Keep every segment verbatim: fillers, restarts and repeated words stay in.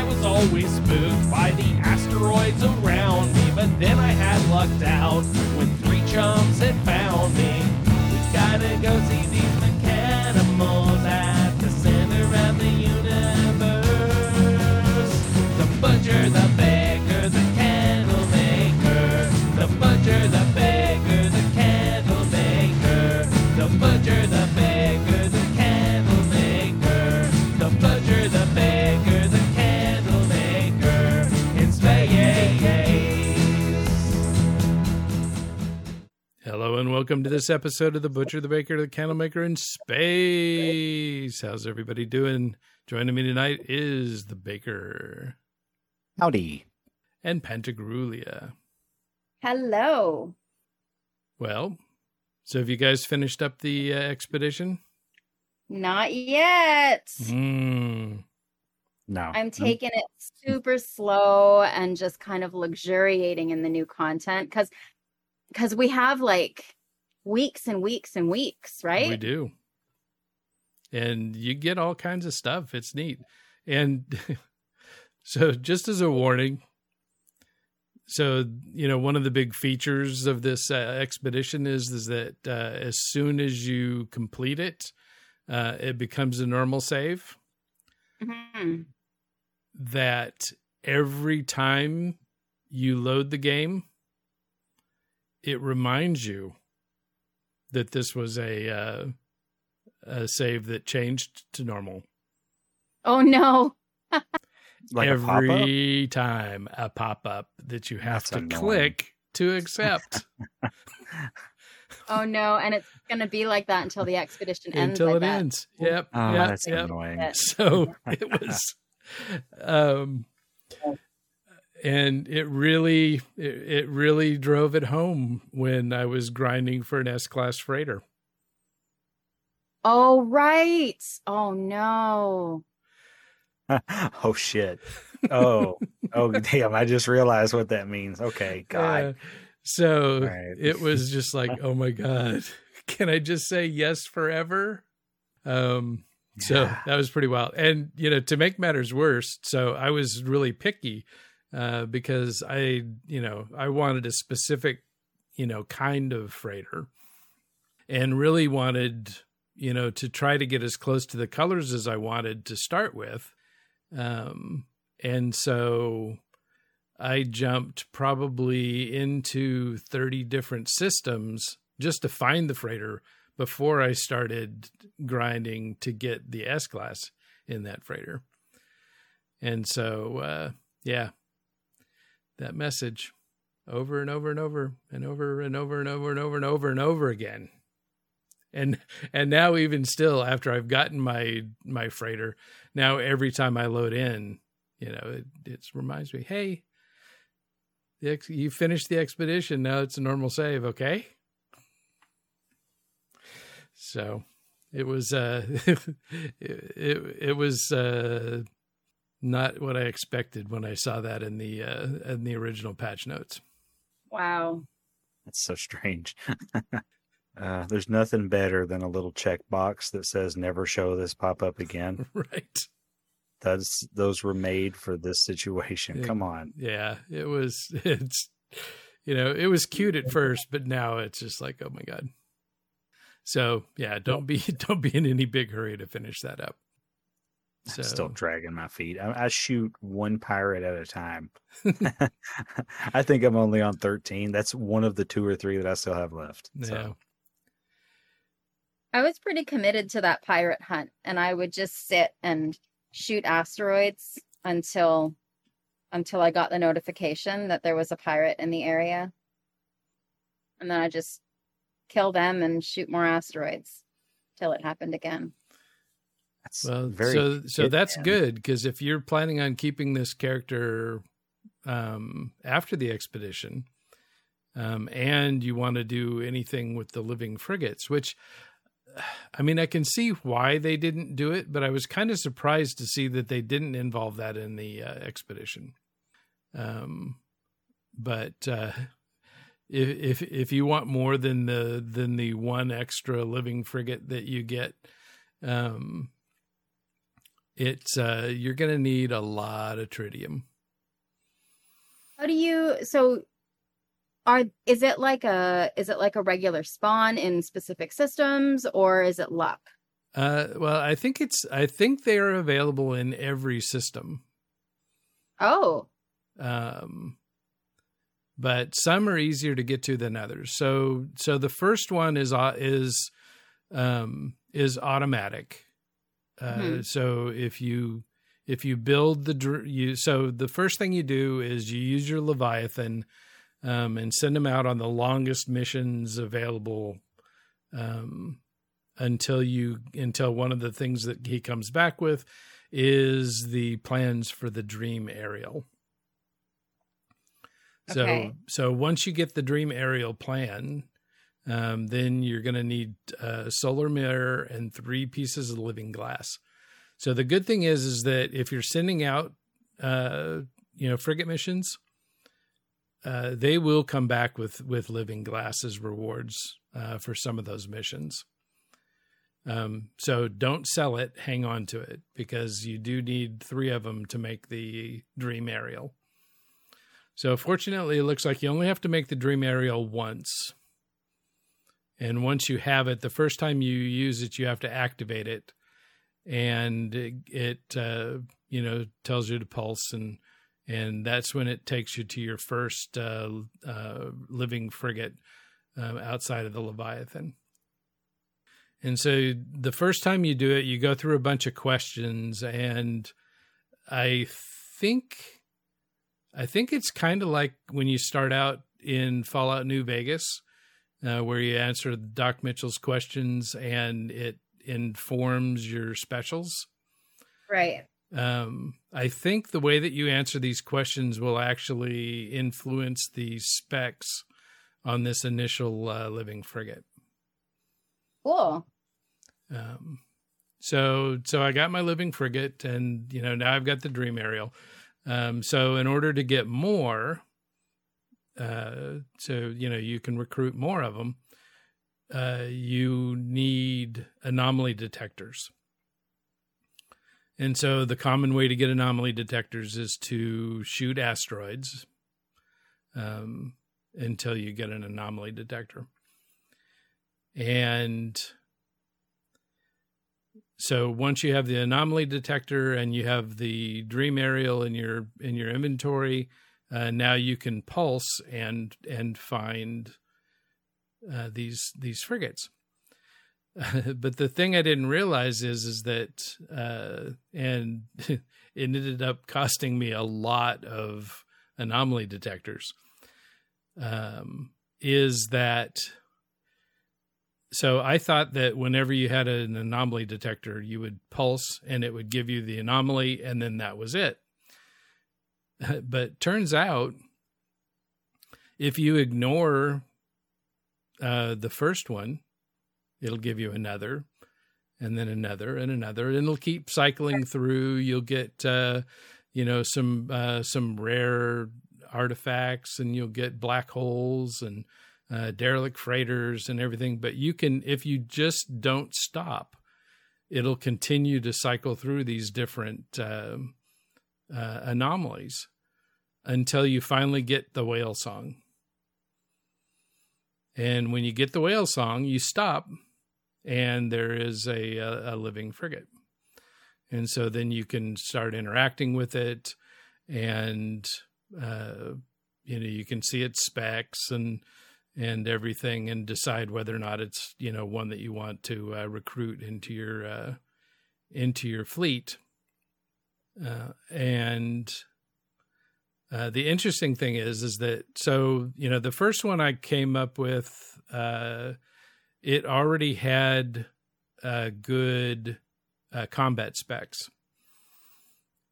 I was always spooked by the asteroids around me, but then I had lucked out when three chumps had found me. We gotta go see these mechanicals at the center of the universe. The butcher, the baker, the candle maker. The butcher, the baker, the candle maker. The butcher, the baker, the candle maker. The butcher, the baker, the candle maker. It's Vegas. Hello and welcome to this episode of The Butcher, the Baker, the Candle Maker in Space. How's everybody doing? Joining me tonight is the Baker. Howdy. And Pantagrulia. Hello. Well, so have you guys finished up the uh, expedition? Not yet. Mm. No. I'm taking it super slow and just kind of luxuriating in the new content because because we have like weeks and weeks and weeks, right? We do. And you get all kinds of stuff. It's neat. And so just as a warning, so, you know, one of the big features of this uh, expedition is, is that uh, as soon as you complete it, uh, it becomes a normal save. Mm-hmm. That every time you load the game, it reminds you that this was a, uh, a save that changed to normal. Oh, no. Like every a time a pop-up that you have That's to annoying. click to accept. Oh no, and it's going to be like that until the expedition ends. Until like it that. ends. Yep. Oh, yep, that's yep. annoying. So it was, um, and it really, it, it really drove it home when I was grinding for an S-class freighter. Oh, right. Oh no. Oh, shit. Oh, oh, damn. I just realized what that means. Okay. God. Uh, so right. It was just like, oh my God, can I just say yes forever? Um, so yeah. That was pretty wild. And, you know, to make matters worse. So I was really picky, uh, because I, you know, I wanted a specific, you know, kind of freighter and really wanted, you know, to try to get as close to the colors as I wanted to start with. Um, and so I jumped probably into thirty different systems just to find the freighter before I started grinding to get the S-class in that freighter. And so, uh, yeah, that message over and over and over and over and over and over and over and over and over again. And and now even still, after I've gotten my my freighter, now every time I load in, you know, it it reminds me, hey, the ex- you finished the expedition. Now it's a normal save, okay? So it was uh, it, it it was uh, not what I expected when I saw that in the uh, in the original patch notes. Wow, that's so strange. Uh, there's nothing better than a little checkbox that says never show this pop-up again. Right. Those, those were made for this situation. It, Come on. Yeah, it was, it's, you know, it was cute at first, but now it's just like, oh my God. So yeah, don't be, don't be in any big hurry to finish that up. So. I'm still dragging my feet. I, I shoot one pirate at a time. I think I'm only on thirteen. That's one of the two or three that I still have left. Yeah. So. I was pretty committed to that pirate hunt, and I would just sit and shoot asteroids until until I got the notification that there was a pirate in the area. And then I just kill them and shoot more asteroids till it happened again. That's well, very so so that's man. good, because if you're planning on keeping this character um, after the expedition, um, and you want to do anything with the Living Frigates, which... I mean, I can see why they didn't do it, but I was kind of surprised to see that they didn't involve that in the uh, expedition. Um, but uh, if, if if you want more than the than the one extra living frigate that you get, um, It's uh, you're going to need a lot of tritium. How do you? So, are is it like a is it like a regular spawn in specific systems, or is it luck? Uh, well, I think it's I think they are available in every system. Oh. Um, but some are easier to get to than others. So, so the first one is is um, is automatic. Uh, mm-hmm. So if you if you build the you so the first thing you do is you use your Leviathan um, and send them out on the longest missions available um, until you until one of the things that he comes back with is the plans for the Dream Aerial. So okay. so once you get the Dream Aerial plan, um, then you're going to need a solar mirror and three pieces of living glass. So the good thing is, is that if you're sending out, uh, you know, frigate missions, uh, they will come back with, with living glass as rewards uh, for some of those missions. Um, so don't sell it, hang on to it, because you do need three of them to make the Dream Aerial. So fortunately, it looks like you only have to make the Dream Aerial once. And once you have it, the first time you use it, you have to activate it. And it, it uh, you know, tells you to pulse. And and that's when it takes you to your first uh, uh, living frigate uh, outside of the Leviathan. And so the first time you do it, you go through a bunch of questions. And I think... I think it's kind of like when you start out in Fallout New Vegas, uh, where you answer Doc Mitchell's questions and it informs your specials. Right. Um, I think the way that you answer these questions will actually influence the specs on this initial uh, living frigate. Cool. Um, so, so I got my living frigate, and you know now I've got the Dream Aerial. Um, so in order to get more, uh, so, you know, you can recruit more of them, uh, you need anomaly detectors. And so the common way to get anomaly detectors is to shoot asteroids, um, until you get an anomaly detector. And so once you have the anomaly detector and you have the Dream Aerial in your in your inventory, uh, now you can pulse and and find uh, these these frigates. Uh, but the thing I didn't realize is is that uh, and it ended up costing me a lot of anomaly detectors. Um, is that So I thought that whenever you had an anomaly detector, you would pulse and it would give you the anomaly, and then that was it. But turns out, if you ignore uh, the first one, it'll give you another, and then another, and another, and it'll keep cycling through. You'll get, uh, you know, some uh, some rare artifacts, and you'll get black holes and. Uh, derelict freighters and everything, but you can, if you just don't stop, it'll continue to cycle through these different uh, uh, anomalies until you finally get the whale song. And when you get the whale song, you stop, and there is a, a, a living frigate. And so then you can start interacting with it, and uh, you know, you can see its specs and and everything, and decide whether or not it's, you know, one that you want to uh, recruit into your uh, into your fleet. Uh, and uh, the interesting thing is, is that, so, you know, the first one I came up with, uh, it already had uh, good uh, combat specs.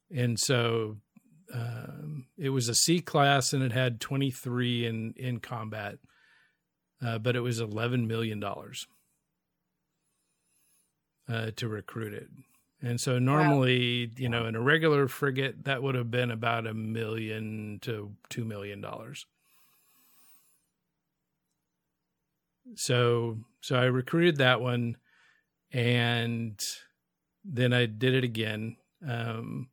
And so um, it was a C class, and it had twenty-three in, in combat. Uh, but it was eleven million dollars uh, to recruit it. And so normally, wow. you know, in a regular frigate, that would have been about a million to two million dollars. So, so I recruited that one, and then I did it again, Um,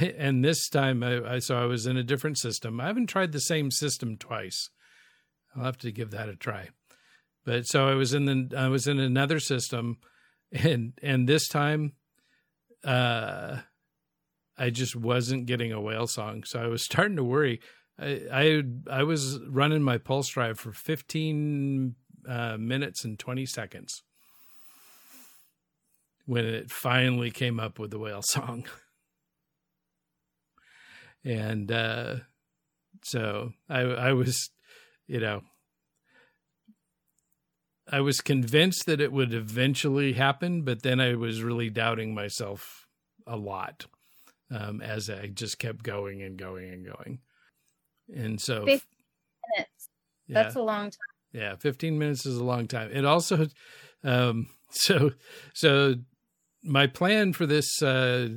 and this time I, I saw I was in a different system. I haven't tried the same system twice. I'll have to give that a try. But so I was in the, I was in another system, and and this time, uh, I just wasn't getting a whale song. So I was starting to worry. I I, I was running my pulse drive for fifteen uh, minutes and twenty seconds when it finally came up with the whale song, and uh, so I I was, you know. I was convinced that it would eventually happen, but then I was really doubting myself a lot um, as I just kept going and going and going. And so fifteen minutes. Yeah, that's a long time. Yeah. fifteen minutes is a long time. It also, um, so, so my plan for this, uh,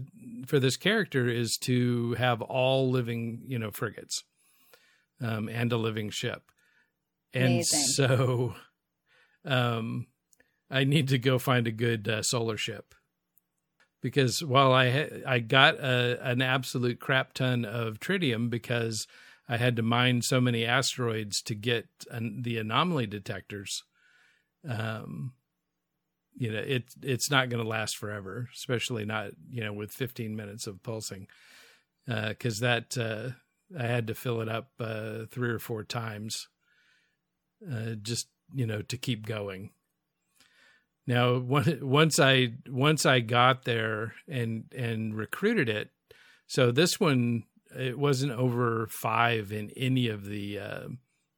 for this character is to have all living, you know, frigates um, and a living ship. And amazing. So, Um, I need to go find a good uh, solar ship, because while I ha- I got a, an absolute crap ton of tritium because I had to mine so many asteroids to get an- the anomaly detectors, um, you know, it it's not going to last forever, especially not, you know, with fifteen minutes of pulsing, because uh, that uh, I had to fill it up uh, three or four times, uh, just. you know, to keep going. Now, once I, once I got there and, and recruited it. So this one, it wasn't over five in any of the, uh,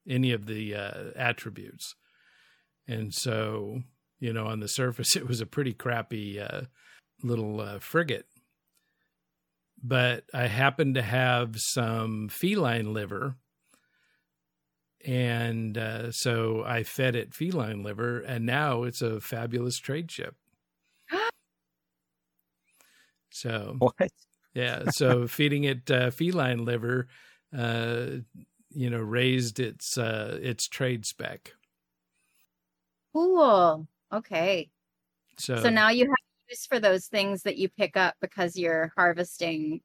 any of the, uh, attributes. And so, you know, on the surface, it was a pretty crappy, uh, little, uh, frigate, but I happened to have some feline liver. And uh, so I fed it feline liver, and now it's a fabulous trade ship. So what? Yeah, so feeding it uh, feline liver, uh, you know, raised its uh, its trade spec. Cool. Okay. So so now you have use for those things that you pick up because you're harvesting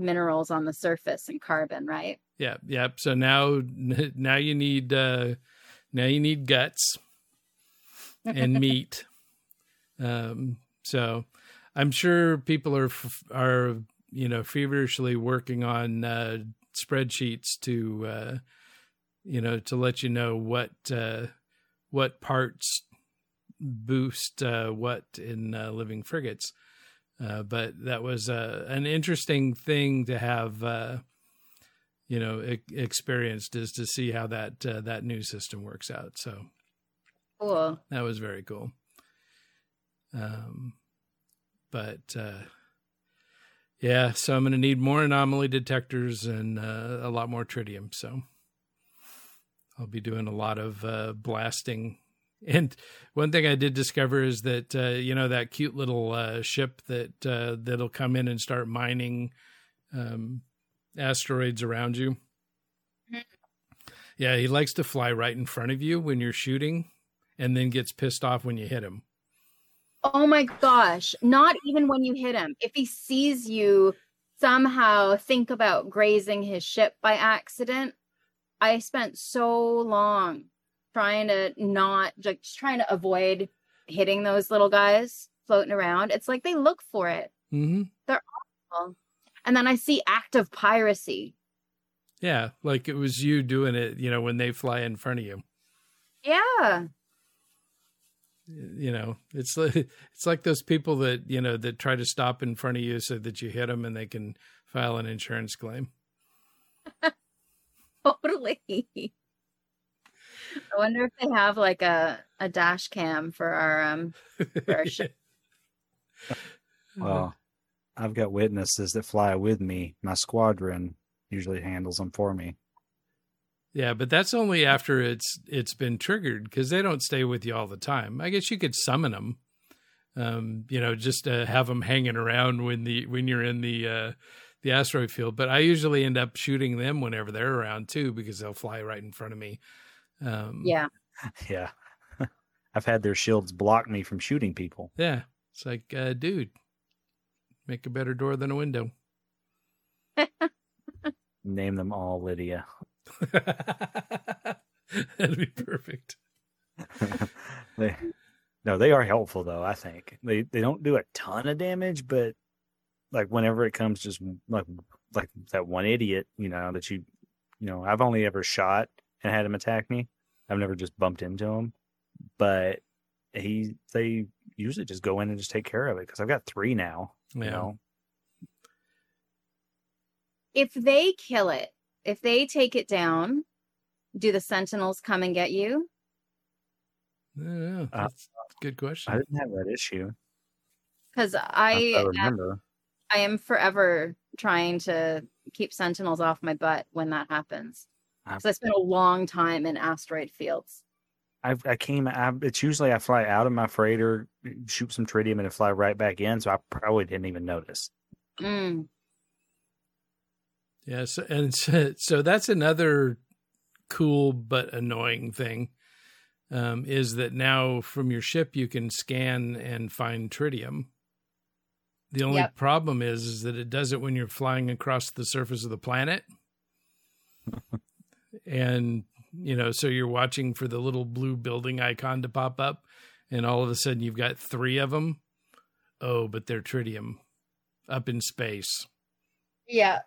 minerals on the surface and carbon, right? Yeah. Yep. So now, now you need, uh, now you need guts and meat. Um, so I'm sure people are, are, you know, feverishly working on, uh, spreadsheets to, uh, you know, to let you know what, uh, what parts boost, uh, what in, uh, living frigates. Uh, but that was, uh, an interesting thing to have, uh, you know, experienced, is to see how that, uh, that new system works out. So cool. That was very cool. Um, but, uh, yeah, so I'm going to need more anomaly detectors and, uh, a lot more tritium. So I'll be doing a lot of, uh, blasting. And one thing I did discover is that, uh, you know, that cute little, uh, ship that, uh, that'll come in and start mining, um, asteroids around you. Yeah, he likes to fly right in front of you when you're shooting, and then gets pissed off when you hit him. Oh my gosh, not even when you hit him. If he sees you somehow think about grazing his ship by accident. I spent so long trying to not, just trying to avoid hitting those little guys floating around. It's like they look for it. Mm-hmm. They're awful. And then I see active piracy. Yeah, like it was you doing it, you know, when they fly in front of you. Yeah. You know, it's like, it's like those people that, you know, that try to stop in front of you so that you hit them and they can file an insurance claim. Totally. I wonder if they have like a, a dash cam for our, um, for our ship. Wow. I've got witnesses that fly with me. My squadron usually handles them for me. Yeah, but that's only after it's it's been triggered, because they don't stay with you all the time. I guess you could summon them, um, you know, just to have them hanging around when the when you're in the uh, the asteroid field. But I usually end up shooting them whenever they're around too, because they'll fly right in front of me. Um, yeah, yeah. I've had their shields block me from shooting people. Yeah, it's like, uh, dude. Make a better door than a window. Name them all Lydia. That'd be perfect. they, no, they are helpful, though, I think. They they don't do a ton of damage, but like whenever it comes just like like that one idiot, you know, that you, you know, I've only ever shot and had him attack me. I've never just bumped into him. But he they usually just go in and just take care of it because I've got three now. Yeah. You know? If they kill it, if they take it down, do the Sentinels come and get you? I don't know. That's uh, a good question. I didn't have that issue. Because I, I remember. I am forever trying to keep Sentinels off my butt when that happens. Because I spent a long time in asteroid fields. I I came. I, it's usually I fly out of my freighter, shoot some tritium, and fly right back in. So I probably didn't even notice. Mm. Yes, and so, so that's another cool but annoying thing um, is that now from your ship you can scan and find tritium. The only yep. problem is, is that it does it when you're flying across the surface of the planet. And, you know, so you're watching for the little blue building icon to pop up, and all of a sudden you've got three of them. Oh, but they're tritium up in space. Yeah.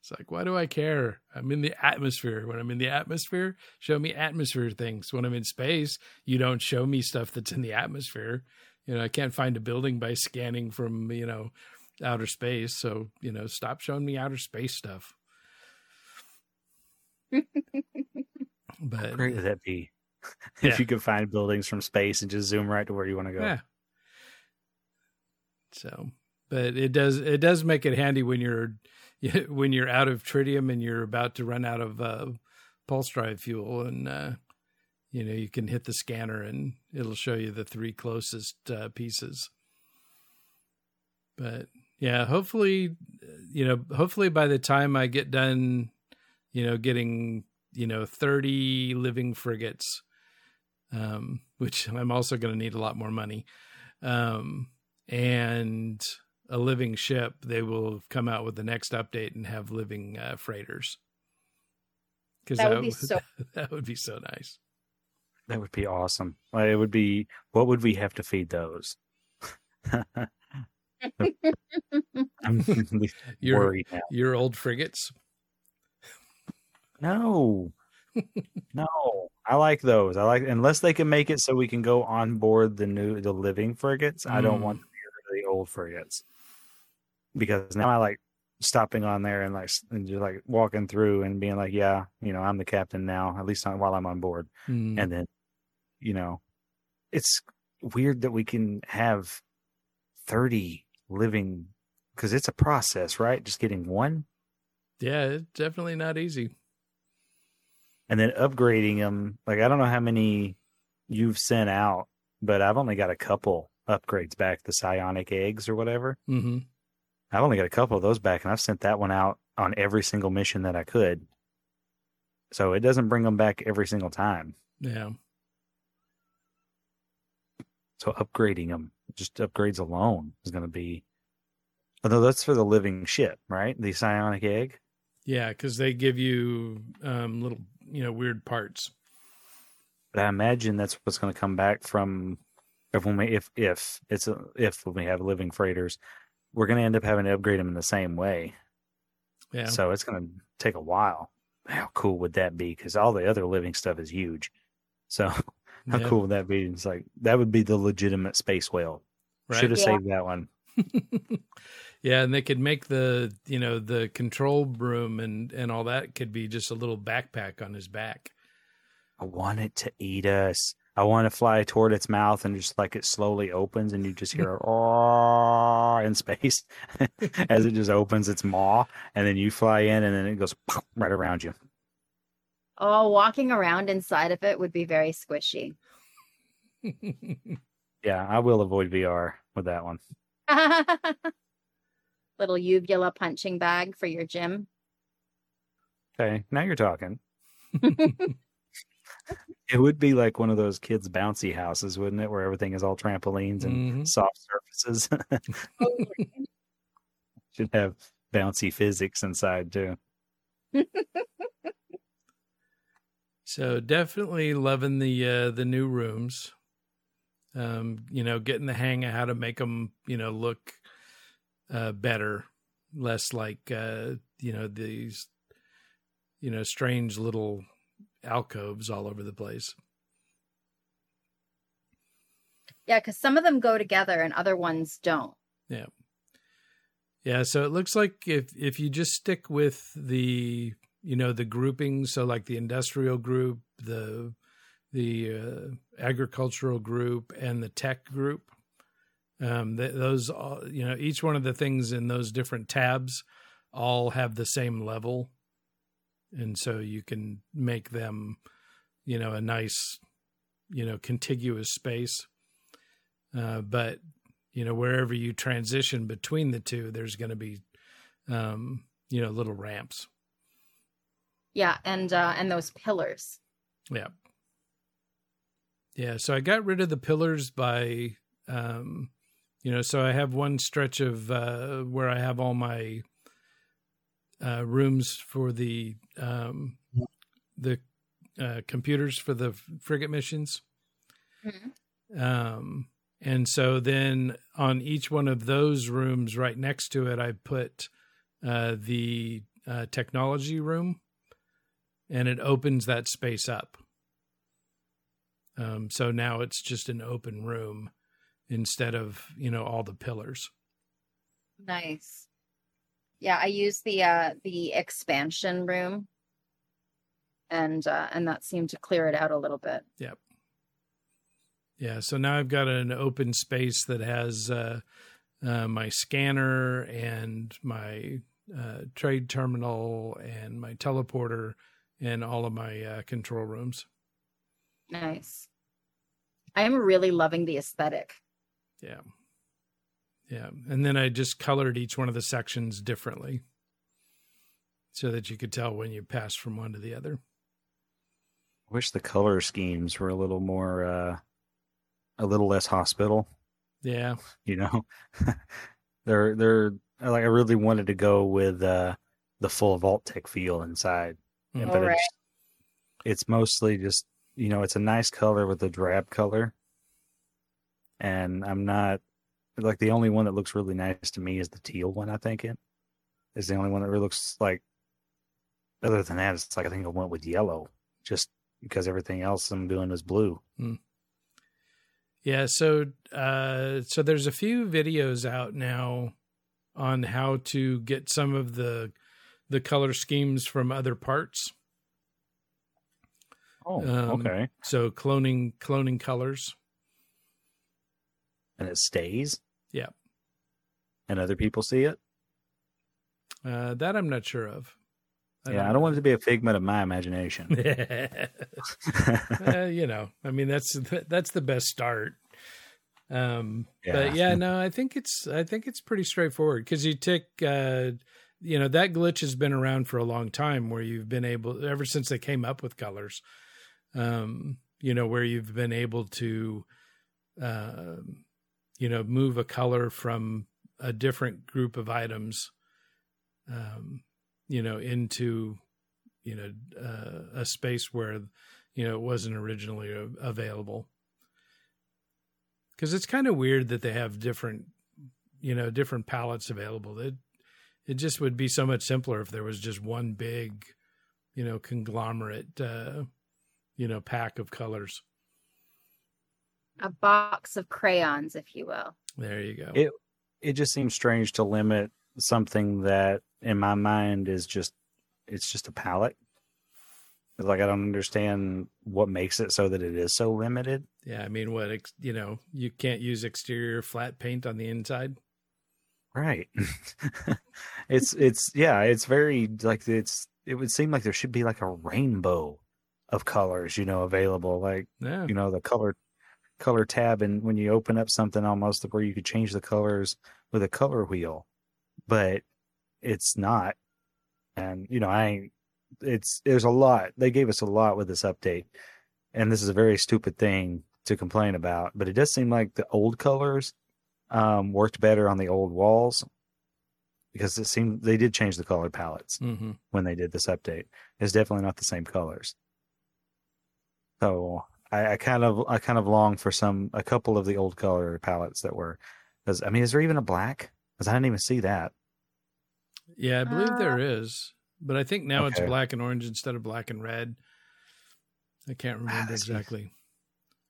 It's like, why do I care? I'm in the atmosphere. When I'm in the atmosphere, show me atmosphere things. When I'm in space, you don't show me stuff that's in the atmosphere. You know, I can't find a building by scanning from, you know, outer space. So, you know, stop showing me outer space stuff. But how great would that be? Yeah. If you could find buildings from space and just zoom right to where you want to go. Yeah. So, but it does, it does make it handy when you're, when you're out of tritium and you're about to run out of uh, pulse drive fuel, and uh, you know, you can hit the scanner and it'll show you the three closest uh, pieces. But yeah, hopefully, you know, hopefully by the time I get done, you know, getting, you know, thirty living frigates, um, which I'm also going to need a lot more money, um, and a living ship, they will come out with the next update and have living uh, freighters. Because that, that, so- that would be so nice. That would be awesome. It would be, what would we have to feed those? I'm your, worried now. Your old frigates? No. No. I like those. I like, unless they can make it so we can go on board the new, the living frigates. Mm. I don't want to be the old frigates. Because now I like stopping on there and like and just like walking through and being like, yeah, you know, I'm the captain now, at least while I'm on board. Mm. And then, you know, it's weird that we can have thirty living, because it's a process, right? Just getting one. Yeah, it's definitely not easy. And then upgrading them. Like, I don't know how many you've sent out, but I've only got a couple upgrades back, the psionic eggs or whatever. Mm-hmm. I've only got a couple of those back, and I've sent that one out on every single mission that I could. So it doesn't bring them back every single time. Yeah. So upgrading them, just upgrades alone is going to be... Although that's for the living ship, right? The psionic egg? Yeah, because they give you um, little, you know, weird parts. But I imagine that's what's going to come back from... If, when we, if, if, it's a, if when we have living freighters... We're going to end up having to upgrade them in the same way. Yeah. So it's going to take a while. How cool would that be? Because all the other living stuff is huge. So how yeah. cool would that be? It's like, that would be the legitimate space whale. Right? Should have yeah. saved that one. Yeah. And they could make the, you know, the control room and, and all that could be just a little backpack on his back. I want it to eat us. I want to fly toward its mouth and just like it slowly opens and you just hear "oh" in space as it just opens its maw, and then you fly in and then it goes right around you. Oh, walking around inside of it would be very squishy. Yeah, I will avoid V R with that one. Little uvula punching bag for your gym. Okay, now you're talking. It would be like one of those kids' bouncy houses, wouldn't it? Where everything is all trampolines and mm-hmm. soft surfaces. Should have bouncy physics inside too. So definitely loving the uh, the new rooms. Um, you know, getting the hang of how to make them, you know, look uh, better, less like uh, you know these, you know, strange little alcoves all over the place. Yeah, because some of them go together and other ones don't. Yeah. Yeah, so it looks like if, if you just stick with the, you know, the groupings, so like the industrial group, the the uh, agricultural group, and the tech group, um, th- those, all, you know, each one of the things in those different tabs all have the same level. And so you can make them, you know, a nice, you know, contiguous space. Uh, but, you know, wherever you transition between the two, there's going to be, um, you know, little ramps. Yeah. And, uh, and those pillars. Yeah. Yeah. So I got rid of the pillars by, um, you know, so I have one stretch of, uh, where I have all my, Uh, rooms for the um, the uh, computers for the frigate missions. Mm-hmm. Um, and so then on each one of those rooms right next to it, I put uh, the uh, technology room, and it opens that space up. Um, so now it's just an open room instead of, you know, all the pillars. Nice. Yeah, I use the uh, the expansion room, and uh, and that seemed to clear it out a little bit. Yep. Yeah, so now I've got an open space that has uh, uh, my scanner and my uh, trade terminal and my teleporter and all of my uh, control rooms. Nice. I am really loving the aesthetic. Yeah. Yeah, and then I just colored each one of the sections differently so that you could tell when you pass from one to the other. I wish the color schemes were a little more, uh, a little less hospital. Yeah. You know, they're, they're like, I really wanted to go with uh, the full Vault-Tec feel inside. Mm-hmm. But right. it's, it's mostly just, you know, it's a nice color with a drab color. And I'm not. Like, the only one that looks really nice to me is the teal one, I think. It is the only one that really looks like, other than that, it's like I think I went with yellow just because everything else I'm doing is blue. Mm. Yeah, so uh, so there's a few videos out now on how to get some of the the color schemes from other parts. Oh, um, okay. So cloning cloning colors. And it stays? Yeah. And other people see it? Uh, that I'm not sure of. I yeah, don't I don't know. want it to be a figment of my imagination. uh, you know, I mean, that's that's the best start. Um, yeah. But yeah, no, I think it's I think it's pretty straightforward because you take, uh, you know, that glitch has been around for a long time where you've been able, ever since they came up with colors, um, you know, where you've been able to, uh, you know, move a color from a different group of items, um, you know, into, you know, uh, a space where, you know, it wasn't originally available. Because it's kind of weird that they have different, you know, different palettes available. It, it just would be so much simpler if there was just one big, you know, conglomerate, uh, you know, pack of colors. A box of crayons, if you will. There you go. It it just seems strange to limit something that, in my mind, is just it's just a palette. It's like I don't understand what makes it so that it is so limited. Yeah, I mean, what ex- you know, you can't use exterior flat paint on the inside, right? it's it's yeah, it's very like it's it would seem like there should be like a rainbow of colors, you know, available. Like yeah. you know, the color. color tab, and when you open up something almost where you could change the colors with a color wheel, but it's not. And you know, I it's there's a lot. They gave us a lot with this update, and this is a very stupid thing to complain about, but it does seem like the old colors um, worked better on the old walls, because it seemed they did change the color palettes mm-hmm. when they did this update. It's definitely not the same colors. So I, I kind of I kind of long for some a couple of the old color palettes that were. Cause, I mean, is there even a black? Because I didn't even see that. Yeah, I believe uh, there is, but I think now okay. it's black and orange instead of black and red. I can't remember that's exactly. Fine.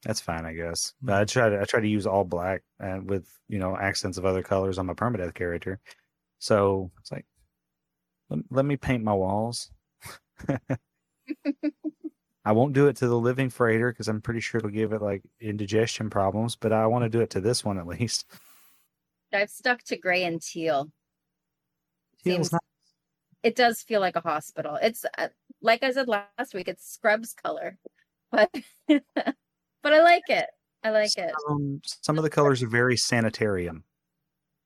That's fine, I guess. Mm-hmm. But I try to I try to use all black and with you know accents of other colors on my permadeath character. So it's like, let, let me paint my walls. I won't do it to the Living Freighter because I'm pretty sure it'll give it like indigestion problems, but I want to do it to this one at least. I've stuck to gray and teal. Teal's Seems, nice. It does feel like a hospital. It's uh, like I said last week, it's Scrubs color, but but I like it. I like some, it. Some of the colors are very sanitarium.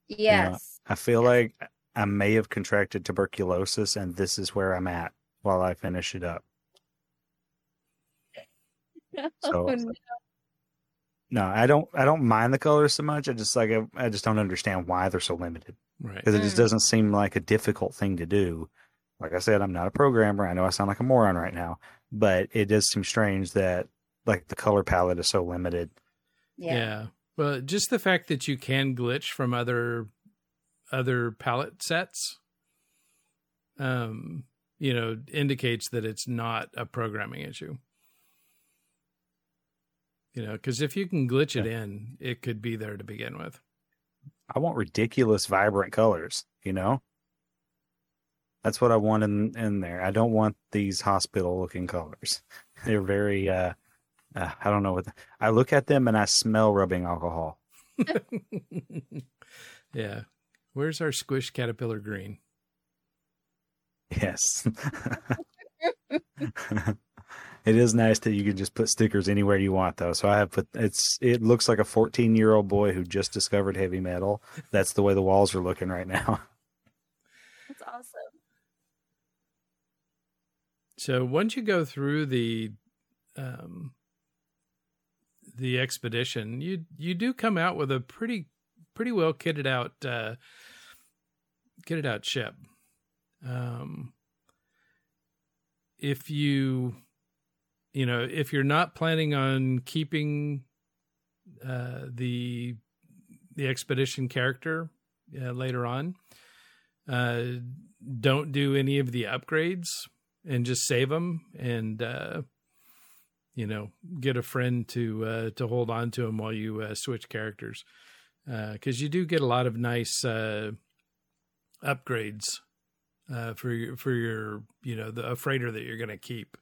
Yes. You know, I feel yes. like I may have contracted tuberculosis, and this is where I'm at while I finish it up. So, oh, no. no, I don't. I don't mind the colors so much. I just like. I, I just don't understand why they're so limited. Right. Because it mm. just doesn't seem like a difficult thing to do. Like I said, I'm not a programmer. I know I sound like a moron right now, but it does seem strange that like the color palette is so limited. Yeah. yeah. Well, just the fact that you can glitch from other other palette sets, um, you know, indicates that it's not a programming issue. You know, because if you can glitch it in, it could be there to begin with. I want ridiculous, vibrant colors, you know? That's what I want in, in there. I don't want these hospital-looking colors. They're very, uh, uh, I don't know. what the, I look at them and I smell rubbing alcohol. Yeah. Where's our squish caterpillar green? Yes. It is nice that you can just put stickers anywhere you want, though. So I have put it's. It looks like a fourteen-year-old boy who just discovered heavy metal. That's the way the walls are looking right now. That's awesome. So once you go through the, um, the expedition, you you do come out with a pretty pretty well kitted out, uh, kitted out ship. Um, if you You know, if you're not planning on keeping uh, the the expedition character uh, later on, uh, don't do any of the upgrades and just save them and, uh, you know, get a friend to uh, to hold on to them while you uh, switch characters. Because uh, you do get a lot of nice uh, upgrades uh, for your, for your, you know, the freighter that you're going to keep.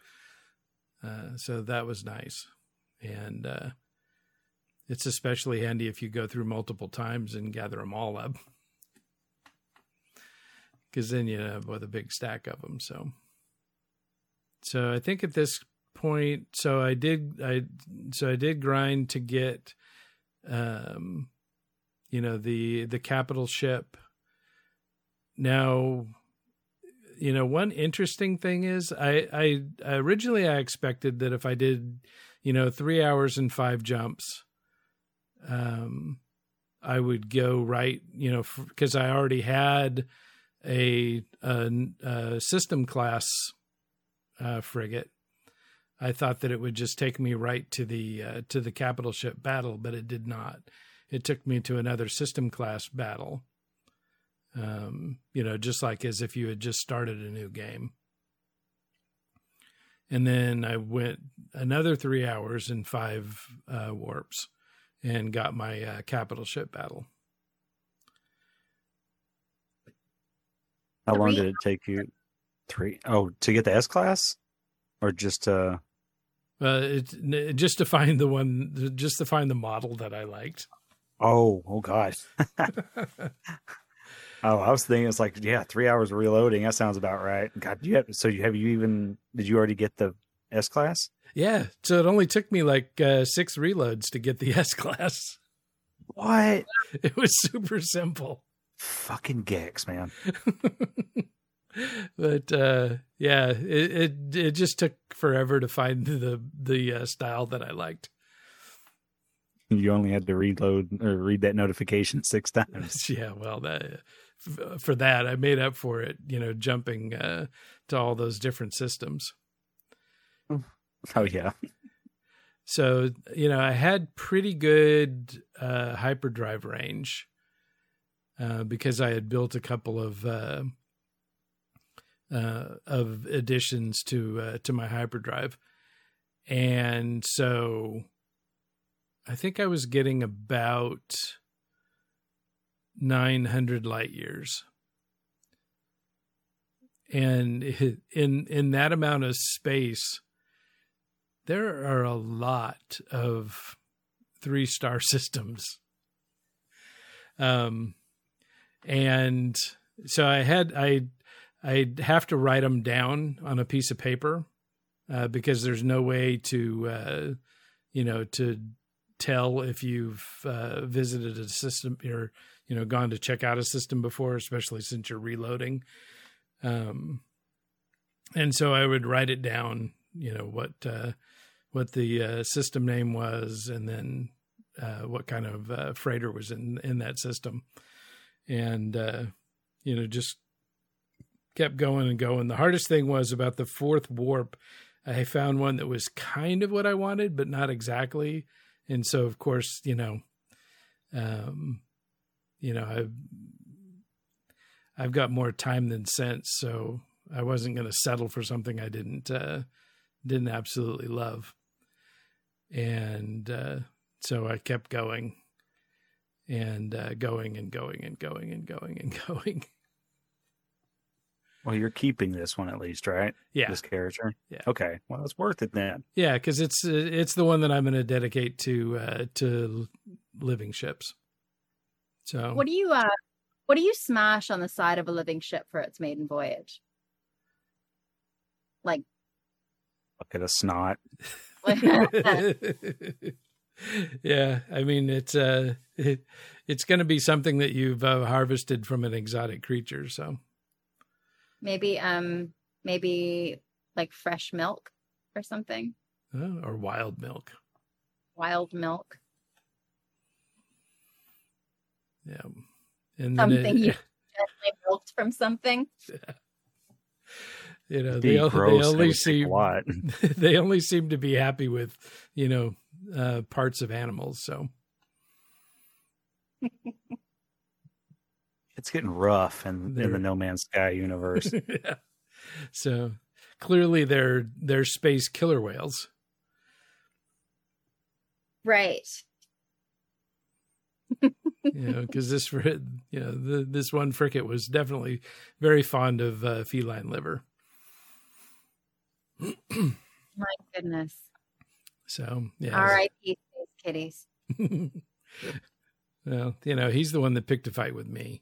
Uh, so that was nice. And uh, it's especially handy if you go through multiple times and gather them all up. Because then you have with a big stack of them. So so I think at this point, so I did I so I did grind to get um you know the the capital ship. Now You know, one interesting thing is I, I originally I expected that if I did, you know, three hours and five jumps, um, I would go right, you know, because I already had a, a, a system class uh, frigate. I thought that it would just take me right to the uh, to the capital ship battle, but it did not. It took me to another system class battle. Um, you know, just like as if you had just started a new game. And then I went another three hours and five uh, warps and got my uh, capital ship battle. How long did it take you? Three? Oh, to get the S-class? Or just uh... uh, it, just to find the one, just to find the model that I liked. Oh, oh gosh. Oh, I was thinking it's like, yeah, three hours of reloading. That sounds about right. God, you have, so you have you even, did you already get the S class? Yeah. So it only took me like uh, six reloads to get the S class. What? It was super simple. Fucking Gex, man. But uh, yeah, it, it it just took forever to find the the uh, style that I liked. You only had to reload or read that notification six times. Yeah, well, that for that I made up for it. You know, jumping uh, to all those different systems. Oh yeah. So, you know, I had pretty good uh, hyperdrive range uh, because I had built a couple of uh, uh, of additions to uh, to my hyperdrive. And so I think I was getting about nine hundred light years. And in in that amount of space, there are a lot of three-star systems. Um, and so I had, I, I'd have to write them down on a piece of paper uh, because there's no way to, uh, you know, to tell if you've uh, visited a system or, you know, gone to check out a system before, especially since you're reloading. Um, and so I would write it down, you know, what, uh, what the uh, system name was, and then uh, what kind of uh, freighter was in in that system, and uh, you know, just kept going and going. The hardest thing was about the fourth warp. I found one that was kind of what I wanted, but not exactly. And so, of course, you know, um, you know, I've I've got more time than sense, so I wasn't going to settle for something I didn't uh, didn't absolutely love. And uh, so I kept going and uh, going and going and going and going and going. Well, you're keeping this one at least, right? Yeah. This character? Yeah. Okay. Well, it's worth it then. Yeah, because it's it's the one that I'm going to dedicate to uh, to living ships. So what do you uh, what do you smash on the side of a living ship for its maiden voyage? Like, look at a snot. Yeah, I mean, it's uh, it, it's going to be something that you've uh, harvested from an exotic creature. So maybe, um, maybe like fresh milk or something, oh, or wild milk. Wild milk. Yeah, and something then it, you gently milked from something. Yeah. You know, they, they only seem they only seem to be happy with, you know, uh, parts of animals. So it's getting rough in, in the No Man's Sky universe. Yeah. So clearly, they're they're space killer whales, right? You know, because this you know the, this one frigate was definitely very fond of uh, feline liver. My goodness. So yeah. R I P kitties. Well, you know, he's the one that picked a fight with me.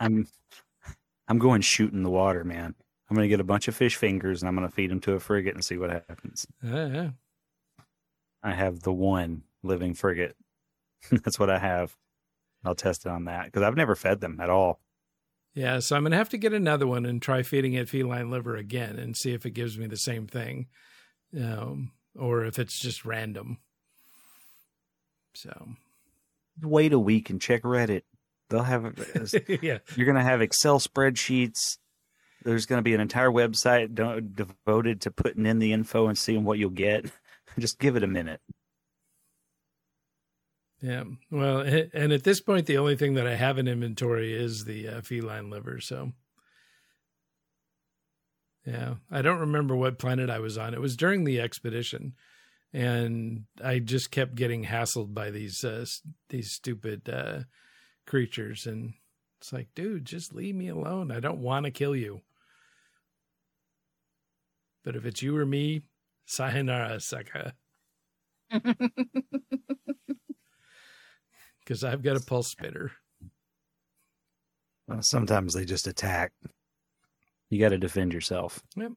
I'm, I'm going shooting the water, man. I'm going to get a bunch of fish fingers and I'm going to feed them to a frigate and see what happens. Uh, yeah. I have the one living frigate. That's what I have. I'll test it on that because I've never fed them at all. Yeah, so I'm going to have to get another one and try feeding it feline liver again and see if it gives me the same thing, um, or if it's just random. So wait a week and check Reddit. They'll have yeah. You're going to have Excel spreadsheets. There's going to be an entire website devoted to putting in the info and seeing what you'll get. Just give it a minute. Yeah, well, and at this point, the only thing that I have in inventory is the uh, feline liver. So, yeah, I don't remember what planet I was on. It was during the expedition, and I just kept getting hassled by these uh, these stupid uh, creatures. And it's like, dude, just leave me alone. I don't want to kill you. But if it's you or me, sayonara, sucker. Because I've got a pulse spitter. Well, sometimes they just attack. You got to defend yourself. Yep.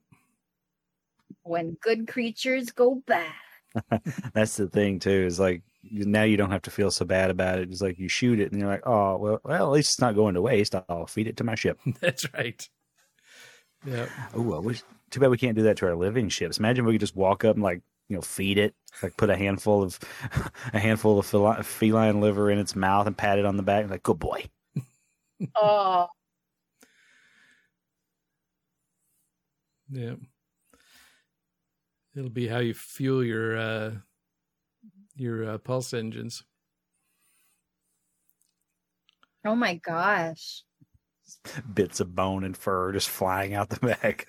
When good creatures go bad. That's the thing too, is like now you don't have to feel so bad about it. It's like you shoot it and you're like, oh, well, well at least it's not going to waste. I'll feed it to my ship. That's right. Yeah. Oh, I wish. Too bad we can't do that to our living ships. Imagine we could just walk up and like, you know, feed it, like put a handful of a handful of feline liver in its mouth and pat it on the back. And like, good boy. Oh. Yeah. It'll be how you fuel your uh, your uh, pulse engines. Oh my gosh. Bits of bone and fur just flying out the back.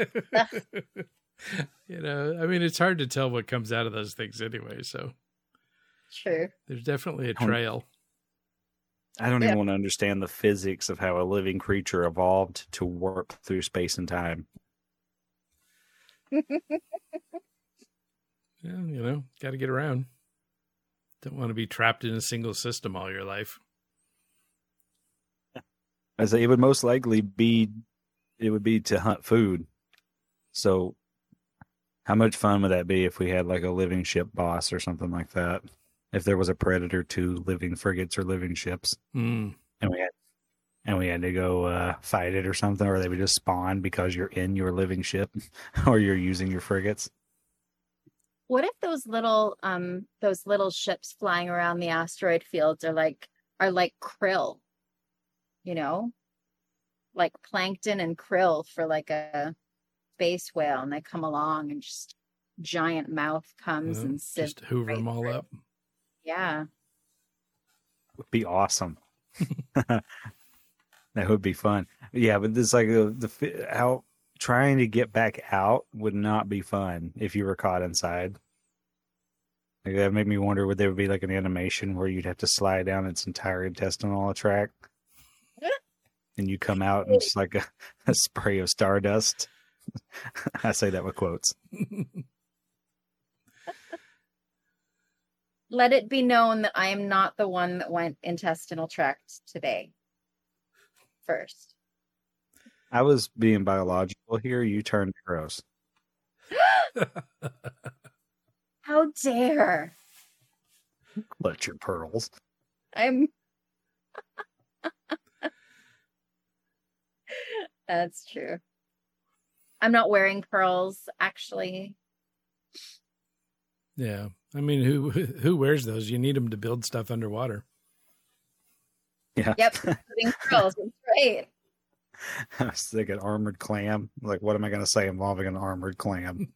You know, I mean, it's hard to tell what comes out of those things anyway, so. Sure. There's definitely a trail. I don't yeah. even want to understand the physics of how a living creature evolved to warp through space and time. Yeah, you know, got to get around. Don't want to be trapped in a single system all your life. I say it would most likely be, it would be to hunt food. So how much fun would that be if we had like a living ship boss or something like that? If there was a predator to living frigates or living ships mm. and we had, and we had to go uh, fight it or something, or they would just spawn because you're in your living ship or you're using your frigates. What if those little, um, those little ships flying around the asteroid fields are like, are like krill? You know, like plankton and krill for like a space whale, and they come along and just giant mouth comes mm-hmm. and sits. Just hoover right them all up. Yeah. Would be awesome. That would be fun. Yeah, but this like the, the how trying to get back out would not be fun if you were caught inside. Like, that made me wonder would there be like an animation where you'd have to slide down its entire intestinal tract. And you come out and it's like a, a spray of stardust. I say that with quotes. Let it be known that I am not the one that went intestinal tract today. First. I was being biological here. You turned gross. How dare. Clutch your pearls. I'm... That's true. I'm not wearing pearls, actually. Yeah. I mean, who who wears those? You need them to build stuff underwater. Yeah. Yep. Including pearls. That's right. I was thinking armored clam. Like, what am I going to say involving an armored clam?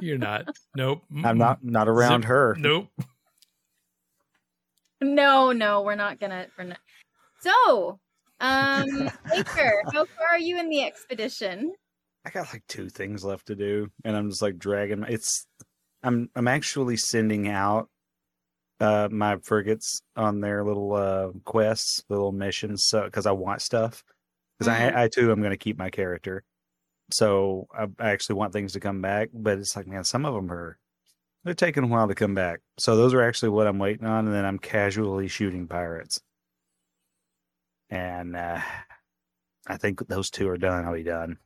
You're not. Nope. I'm not, not around Zip. Her. Nope. No, no, we're not going to. We're not. So... um Baker, how far are you in the expedition? I got like two things left to do, and I'm just like dragging my, it's i'm i'm actually sending out uh my frigates on their little uh quests, little missions, so because I want stuff, because mm-hmm. i i too am going to keep my character, so I, I actually want things to come back, but it's like, man, some of them are they're taking a while to come back, so those are actually what I'm waiting on. And then I'm casually shooting pirates. And uh, I think those two are done. I'll be done.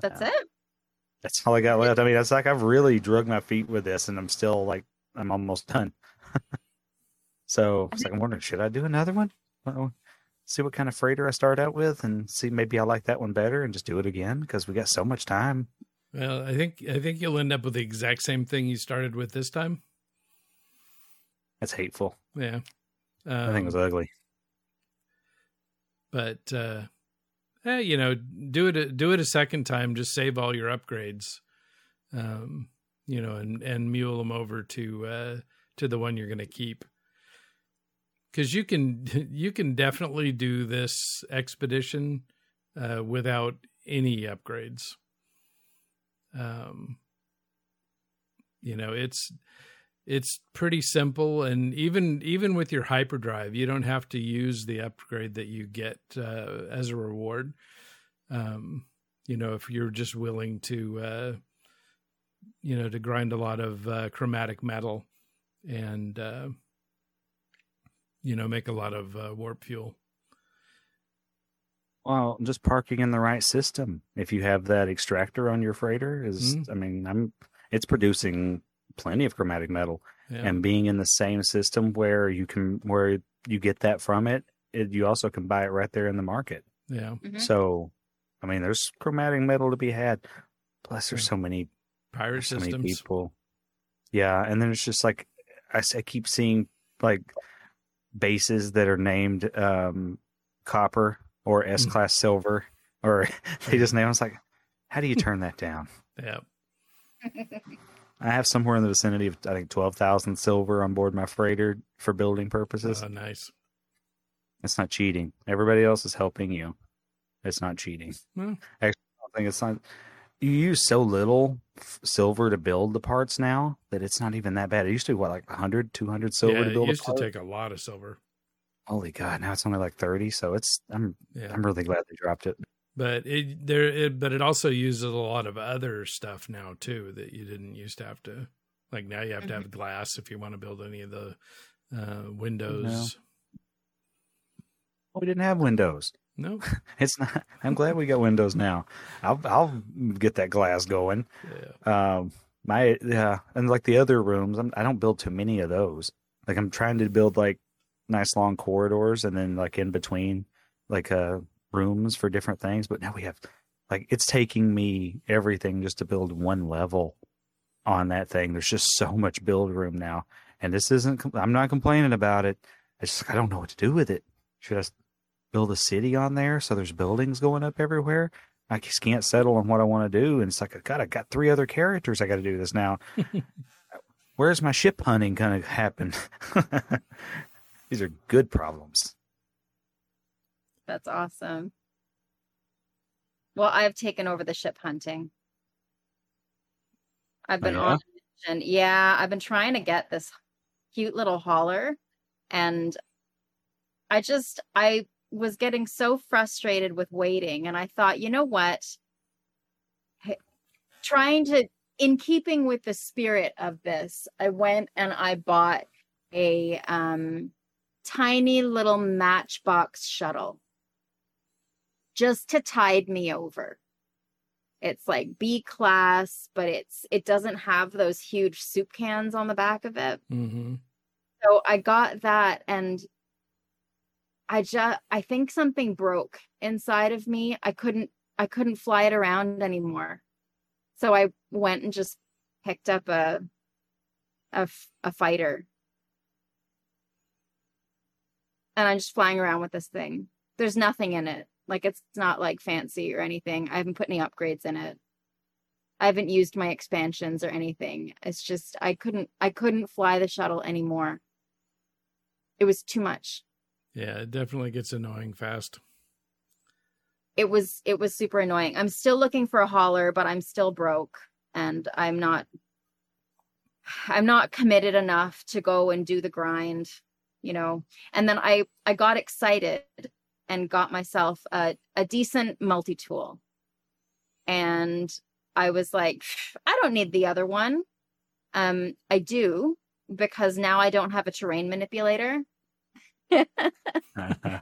That's uh, it? That's all I got left. I mean, it's like I've really drug my feet with this, and I'm still like, I'm almost done. So I was like, I'm wondering, should I do another one? Uh-oh. See what kind of freighter I start out with, and see maybe I like that one better and just do it again, because we got so much time. Well, I think I think you'll end up with the exact same thing you started with this time. That's hateful. Yeah. Um, I think it was ugly, but uh, eh, you know, do it a, do it a second time. Just save all your upgrades, um, you know, and, and mule them over to uh, to the one you're going to keep, because you can you can definitely do this expedition uh, without any upgrades. Um, you know, it's. It's pretty simple, and even even with your hyperdrive, you don't have to use the upgrade that you get uh, as a reward. Um, you know, if you're just willing to, uh, you know, to grind a lot of uh, chromatic metal and, uh, you know, make a lot of uh, warp fuel. Well, just parking in the right system. If you have that extractor on your freighter, is mm. I mean, I'm it's producing plenty of chromatic metal, yeah. and being in the same system where you can where you get that from it, it you also can buy it right there in the market. Yeah. Mm-hmm. So, I mean, there's chromatic metal to be had. Plus, there's so many pirate so systems. Many people. Yeah, and then it's just like I, I keep seeing like bases that are named um, copper or S class mm. silver, or they just name. It's like, how do you turn that down? Yeah. I have somewhere in the vicinity of I think twelve thousand silver on board my freighter for building purposes. Oh, nice. It's not cheating. Everybody else is helping you. It's not cheating. Mm. Actually, I don't think it's not. You use so little f- silver to build the parts now that it's not even that bad. It used to be, what, like one hundred, two hundred silver yeah, to build a part? It used to take a lot of silver. Holy God, now it's only like thirty, so it's I'm yeah. I'm really glad they dropped it. But it there it, but it also uses a lot of other stuff now too that you didn't used to have to. Like now you have to have glass if you want to build any of the uh, windows. No. Well, we didn't have windows. No, it's not. I'm glad we got windows now. I'll I'll get that glass going. Yeah. Um, my yeah, and like the other rooms, I'm, I don't build too many of those. Like I'm trying to build like nice long corridors and then like in between like uh rooms for different things. But now we have like it's taking me everything just to build one level on that thing. There's just so much build room now, and this isn't. I'm not complaining about it. I just I don't know what to do with it. Should I build a city on there so there's buildings going up everywhere? I just can't settle on what I want to do. And it's like, God, I got three other characters. I got to do this now. Where's my ship hunting going to happen? These are good problems. That's awesome. Well, I've taken over the ship hunting. I've been oh, yeah? on a mission. Yeah, I've been trying to get this cute little hauler. And I just, I was getting so frustrated with waiting, and I thought, you know what, trying to, in keeping with the spirit of this, I went and I bought a um, tiny little Matchbox shuttle just to tide me over. It's like B class, but it's it doesn't have those huge soup cans on the back of it. Mm-hmm. So I got that, and I just, I think something broke inside of me. I couldn't, I couldn't fly it around anymore. So I went and just picked up a, a, a fighter. And I'm just flying around with this thing. There's nothing in it. Like, it's not like fancy or anything. I haven't put any upgrades in it. I haven't used my expansions or anything. It's just, I couldn't, I couldn't fly the shuttle anymore. It was too much. Yeah, it definitely gets annoying fast. It was it was super annoying. I'm still looking for a hauler, but I'm still broke, and I'm not I'm not committed enough to go and do the grind, you know. And then I, I got excited and got myself a, a decent multi-tool. And I was like, I don't need the other one. Um, I do, because now I don't have a terrain manipulator. So I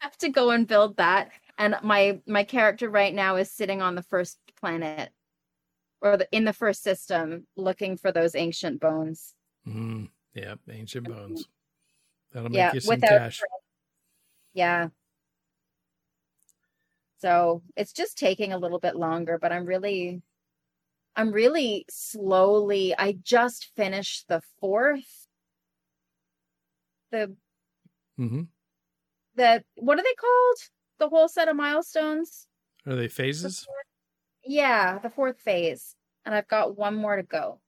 have to go and build that, and my my character right now is sitting on the first planet, or the, in the first system, looking for those ancient bones. Mm, yeah, ancient bones. That'll make yeah, you some cash. Yeah. So it's just taking a little bit longer, but I'm really, I'm really slowly. I just finished the fourth. The Mm-hmm. The what are they called? The whole set of milestones? Are they phases? The fourth, yeah, the fourth phase, and I've got one more to go.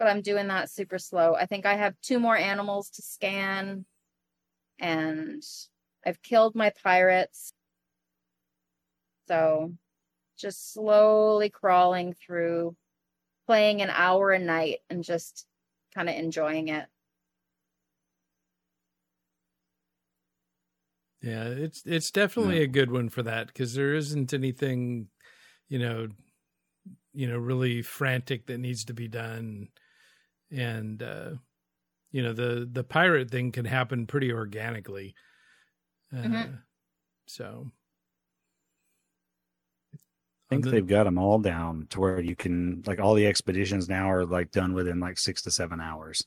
But I'm doing that super slow. I think I have two more animals to scan, and I've killed my pirates. So, just slowly crawling through, playing an hour a night, and just kind of enjoying it. Yeah, it's it's definitely yeah. a good one for that, because there isn't anything, you know, you know, really frantic that needs to be done, and uh, you know, the the pirate thing can happen pretty organically. Uh, mm-hmm. So I think the, they've got them all down to where you can, like, all the expeditions now are like done within like six to seven hours.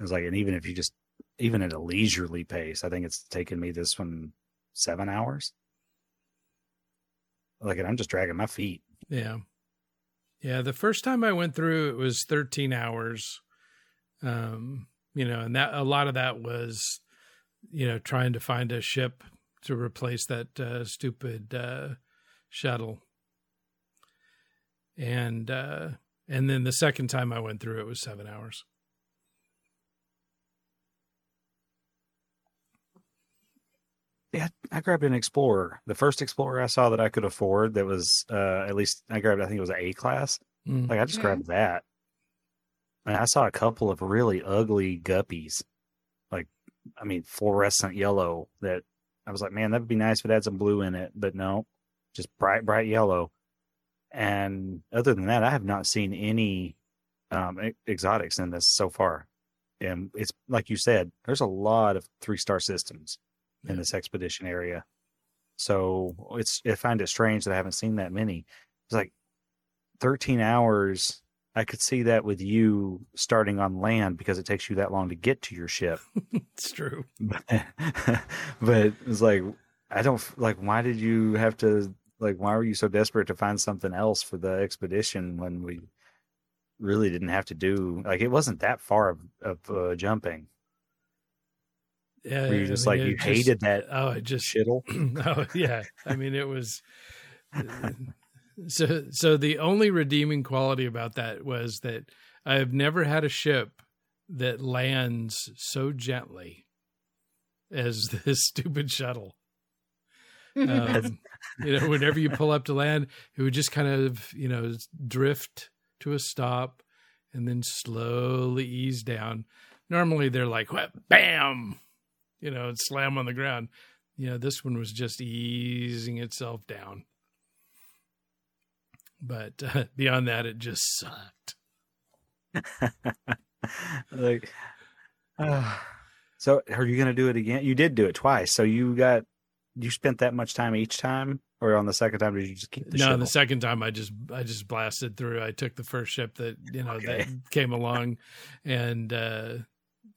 It's like, and even if you just, even at a leisurely pace, I think it's taken me this one seven hours. Like, and I'm just dragging my feet. Yeah. Yeah. The first time I went through, it was thirteen hours. Um, you know, and that, a lot of that was, you know, trying to find a ship to replace that uh, stupid uh, shuttle. And, uh, and then the second time I went through, it was seven hours. Yeah, I grabbed an Explorer. The first Explorer I saw that I could afford that was, uh, at least I grabbed, I think it was an A-class. Mm. Like, I just grabbed that. And I saw a couple of really ugly guppies. Like, I mean, fluorescent yellow that I was like, man, that'd be nice if it had some blue in it. But no, just bright, bright yellow. And other than that, I have not seen any um, ex- exotics in this so far. And it's like you said, there's a lot of three-star systems in this expedition area. So it's, I find it strange that I haven't seen that many. It's like thirteen hours. I could see that with you starting on land because it takes you that long to get to your ship. It's true. But, but it's like, I don't like, why did you have to, like, why were you so desperate to find something else for the expedition when we really didn't have to do, like, it wasn't that far of, of uh, jumping. Yeah, were you just, I mean, like, you just hated that? Oh, I just shittle. Oh, yeah. I mean, it was so. So the only redeeming quality about that was that I have never had a ship that lands so gently as this stupid shuttle. Um, you know, whenever you pull up to land, it would just kind of, you know, drift to a stop and then slowly ease down. Normally, they're like, bam. You know, it slam on the ground. You know, this one was just easing itself down. But uh, beyond that, it just sucked. Like, uh, so are you going to do it again? You did do it twice. So you got, you spent that much time each time, or on the second time, did you just keep the ship? No, the second time I just, I just blasted through. I took the first ship that, you know, okay. that came along and, uh,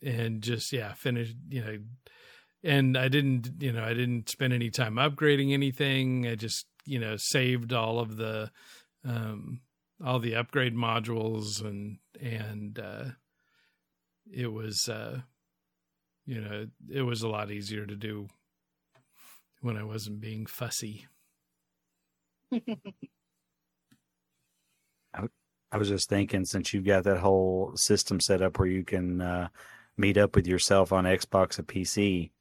and just, yeah, finished, you know. And I didn't, you know, I didn't spend any time upgrading anything. I just, you know, saved all of the, um, all the upgrade modules and, and, uh, it was, uh, you know, it was a lot easier to do when I wasn't being fussy. I, I was just thinking, since you've got that whole system set up where you can, uh, meet up with yourself on Xbox and P C,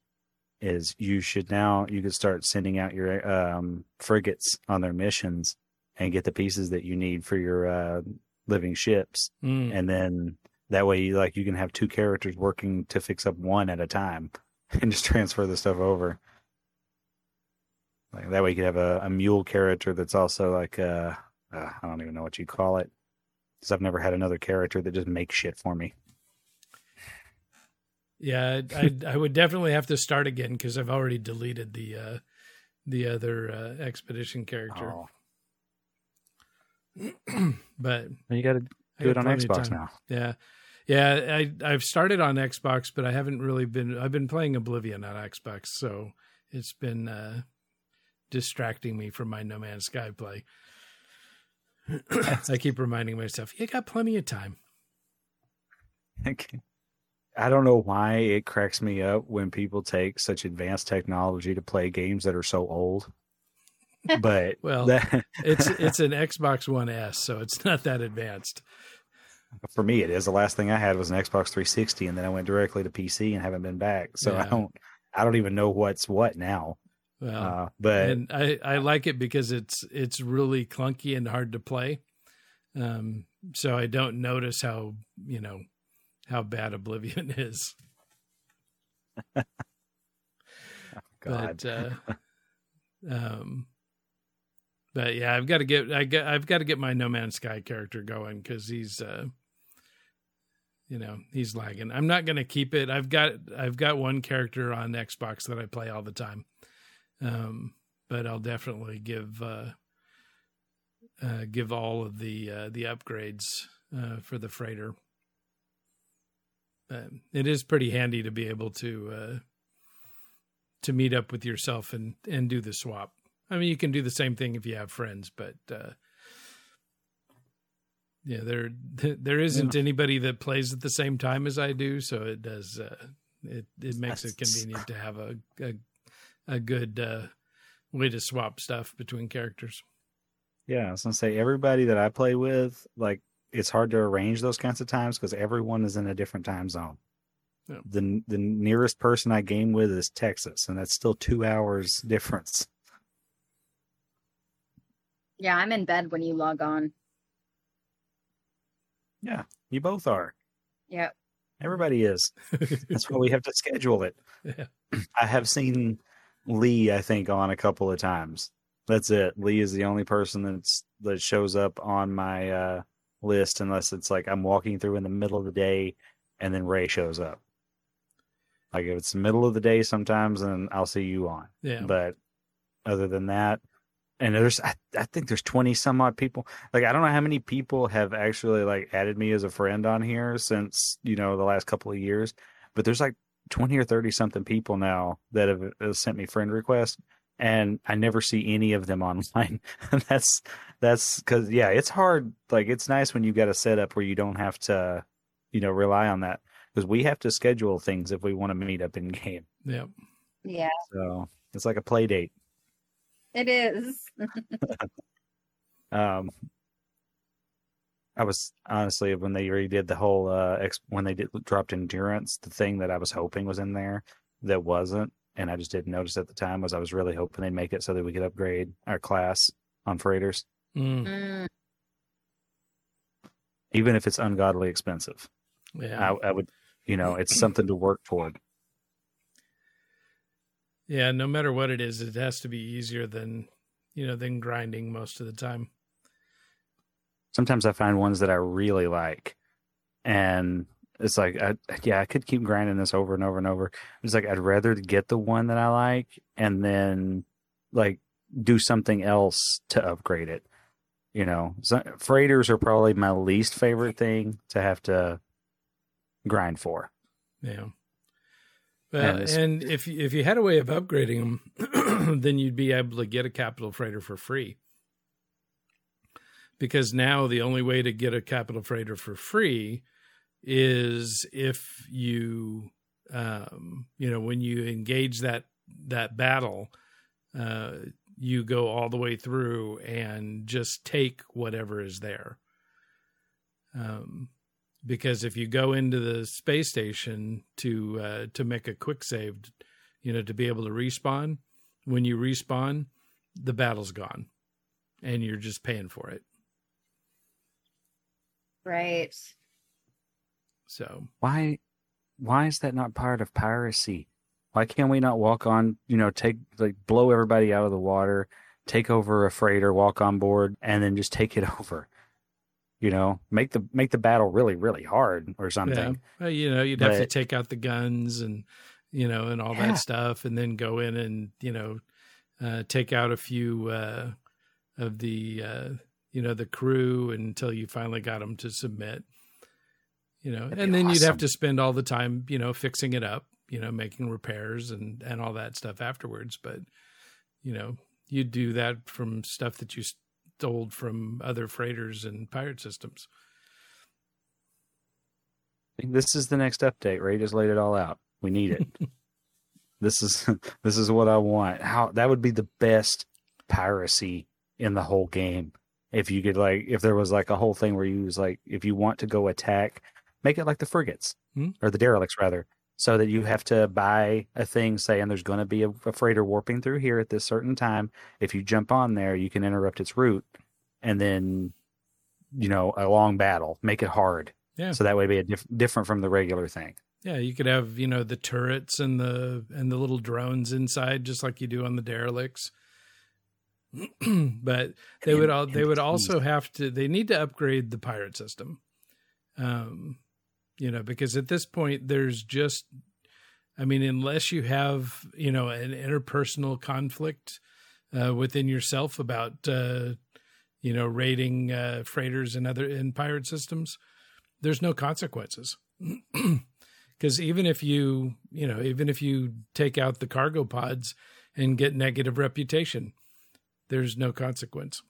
is you should now, you could start sending out your um, frigates on their missions and get the pieces that you need for your uh, living ships. Mm. And then that way, you, like, you can have two characters working to fix up one at a time and just transfer the stuff over. Like, that way you could have a, a mule character that's also like, uh, uh, I don't even know what you call it, because I've never had another character that just makes shit for me. Yeah, I, I would definitely have to start again because I've already deleted the uh, the other uh, expedition character. Oh. But you got to do it on Xbox now. Yeah, yeah. I I've started on Xbox, but I haven't really been. I've been playing Oblivion on Xbox, so it's been uh, distracting me from my No Man's Sky play. I keep reminding myself, you got plenty of time. Okay. I don't know why it cracks me up when people take such advanced technology to play games that are so old. But well, that... it's it's an Xbox One S, so it's not that advanced. For me, it is. The last thing I had was an Xbox three sixty, and then I went directly to P C and haven't been back. So yeah. I don't, I don't even know what's what now. Well, uh, but and I, I like it because it's it's really clunky and hard to play. Um, so I don't notice how you know. how bad Oblivion is. Oh, God. But, uh, um, but yeah, I've got to get, I got, I've got to get my No Man's Sky character going. Cause he's, uh, you know, he's lagging. I'm not going to keep it. I've got, I've got one character on Xbox that I play all the time. Um, but I'll definitely give, uh, uh, give all of the, uh, the upgrades, uh, for the freighter. But it is pretty handy to be able to, uh, to meet up with yourself and, and do the swap. I mean, you can do the same thing if you have friends, but, uh, yeah, there, there isn't yeah. anybody that plays at the same time as I do. So it does, uh, it, it makes it convenient to have a, a, a good, uh, way to swap stuff between characters. Yeah. I was going to say everybody that I play with, like, it's hard to arrange those kinds of times because everyone is in a different time zone. Yeah. The, the nearest person I game with is Texas, and that's still two hours difference. Yeah, I'm in bed when you log on. Yeah, you both are. Yeah. Everybody is. That's why we have to schedule it. Yeah. I have seen Lee, I think, on a couple of times. That's it. Lee is the only person that's, that shows up on my uh, list unless it's like I'm walking through in the middle of the day and then Ray shows up. Like if it's the middle of the day sometimes, then I'll see you on. Yeah. But other than that, and there's, I, I think there's twenty some odd people. Like, I don't know how many people have actually like added me as a friend on here since, you know, the last couple of years, but there's like twenty or thirty something people now that have, have sent me friend requests, and I never see any of them online. that's, that's cause yeah, it's hard. Like, it's nice when you've got a setup where you don't have to, you know, rely on that, because we have to schedule things if we want to meet up in game. Yeah. Yeah. So it's like a play date. It is. um, I was honestly, when they redid the whole, uh, exp- when they did, dropped Endurance, the thing that I was hoping was in there that wasn't, and I just didn't notice at the time, was I was really hoping they'd make it so that we could upgrade our class on freighters. Mm. Mm. Even if it's ungodly expensive. Yeah, I, I would, you know, it's something to work toward. Yeah, no matter what it is, it has to be easier than, you know, than grinding most of the time. Sometimes I find ones that I really like, and it's like, I, yeah, I could keep grinding this over and over and over. It's like, I'd rather get the one that I like and then, like, do something else to upgrade it. You know, so, freighters are probably my least favorite thing to have to grind for. Yeah. Well, and, and if if you had a way of upgrading them, then you'd be able to get a capital freighter for free. Because now the only way to get a capital freighter for free is if you, um, you know, when you engage that that battle, uh, you go all the way through and just take whatever is there. Um. Because if you go into the space station to uh, to make a quick save, you know, to be able to respawn, when you respawn, the battle's gone, and you're just paying for it. Right. So why why is that not part of piracy? Why can't we not walk on? You know, take like blow everybody out of the water, take over a freighter, walk on board, and then just take it over. You know, make the make the battle really, really hard or something. Yeah. Well, you know, you'd but, have to take out the guns and, you know, and all yeah. that stuff, and then go in and, you know, uh, take out a few uh, of the, uh, you know, the crew until you finally got them to submit, you know, and then awesome. You'd have to spend all the time, you know, fixing it up, you know, making repairs and, and all that stuff afterwards. But, you know, you do that from stuff that you st- Stole from other freighters and pirate systems. This is the next update. Ray just laid it all out. We need it. This is this is what I want. How that would be the best piracy in the whole game. If you could like, if there was like a whole thing where you was like, if you want to go attack, make it like the frigates hmm? or the derelicts rather, so that you have to buy a thing saying there's going to be a, a freighter warping through here at this certain time. If you jump on there, you can interrupt its route, and then, you know, a long battle, make it hard. Yeah. So that way it'd be a diff- different from the regular thing. Yeah. You could have, you know, the turrets and the, and the little drones inside, just like you do on the derelicts, but they and, would all, they would also have to, they need to upgrade the pirate system. Um, you know, because at this point there's just, I mean, unless you have, you know, an interpersonal conflict uh, within yourself about, uh, you know, raiding uh, freighters and other and pirate systems, there's no consequences. Because even if you, you know, even if you take out the cargo pods and get negative reputation, there's no consequence.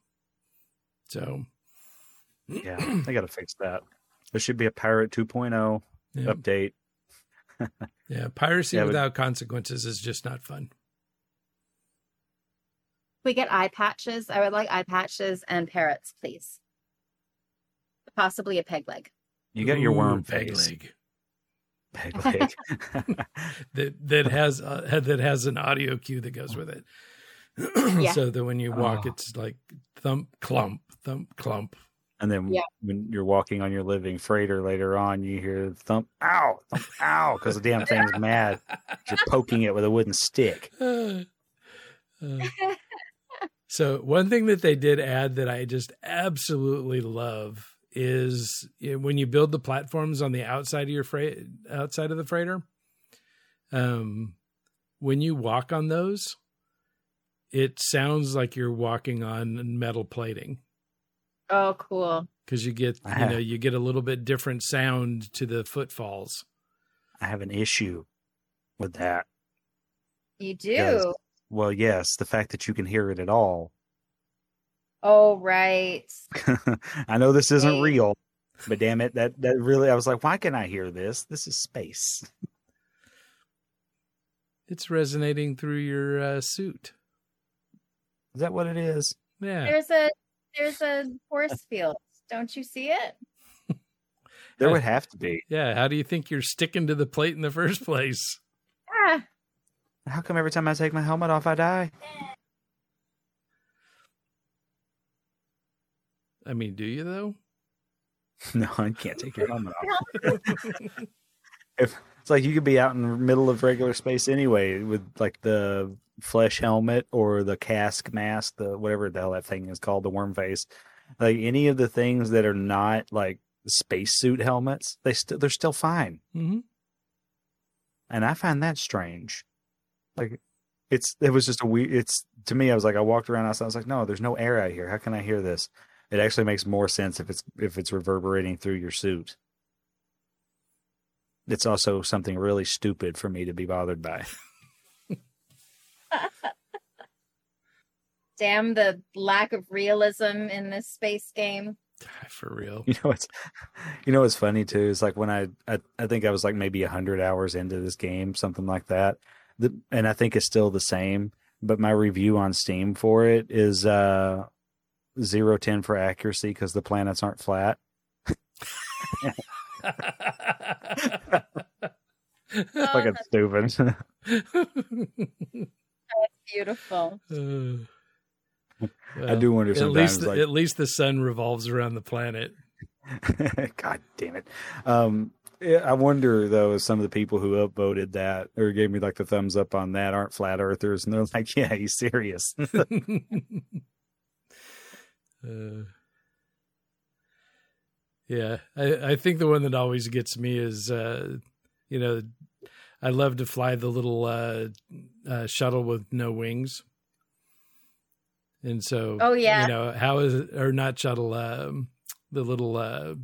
So, yeah, I got to fix that. There should be a Pirate two point oh yeah. update. Yeah, piracy yeah, without but... consequences is just not fun. We get eye patches. I would like eye patches and parrots, please. Possibly a peg leg. You got your worm Ooh, peg face. leg. Peg leg. that that has uh, that has an audio cue that goes with it. Yeah. So that when you walk, oh. it's like thump, clump, thump, clump. And then yeah. when you're walking on your living freighter later on, you hear thump, ow, thump, ow, because the damn thing's mad. You're poking it with a wooden stick. Uh, uh, so one thing that they did add that I just absolutely love is when you build the platforms on the outside of your freight, outside of the freighter, um, when you walk on those, it sounds like you're walking on metal plating. Oh, cool! Because you get, I you have, know, you get a little bit different sound to the footfalls. I have an issue with that. You do? Because, well, yes, the fact that you can hear it at all. Oh, right. I know this isn't right. real, but damn it, that, that really, I was like, why can't I hear this? This is space. It's resonating through your uh, suit. Is that what it is? Yeah. There's a, there's a force field. Don't you see it? There would have to be. Yeah. How do you think you're sticking to the plate in the first place? Yeah. How come every time I take my helmet off, I die? I mean, do you though? No, I can't take your helmet off. If, it's like you could be out in the middle of regular space anyway with like the flesh helmet or the cask mask, the whatever the hell that thing is called, the worm face. Like any of the things that are not like spacesuit helmets, they still they're still fine. Mm-hmm. And I find that strange. Like it's it was just a weird. It's to me, I was like I walked around outside. I was like, no, there's no air out here. How can I hear this? It actually makes more sense if it's if it's reverberating through your suit. It's also something really stupid for me to be bothered by. Damn the lack of realism in this space game. For real. You know what's you know what's funny too is like when I I, I think I was like maybe a hundred hours into this game, something like that. The, and I think it's still the same, but my review on Steam for it is uh zero ten for accuracy because the planets aren't flat. Fucking stupid. That's beautiful. Uh, well, I do wonder sometimes. At least, the, like, at least the sun revolves around the planet. God damn it. Um, I wonder, though, if some of the people who upvoted that or gave me like the thumbs up on that aren't flat earthers. And they're like, yeah, he's serious. Uh, yeah, I, I think the one that always gets me is, uh, you know, I love to fly the little uh, uh, shuttle with no wings. And so, oh, yeah. you know, how is it, or not shuttle, um, the little uh,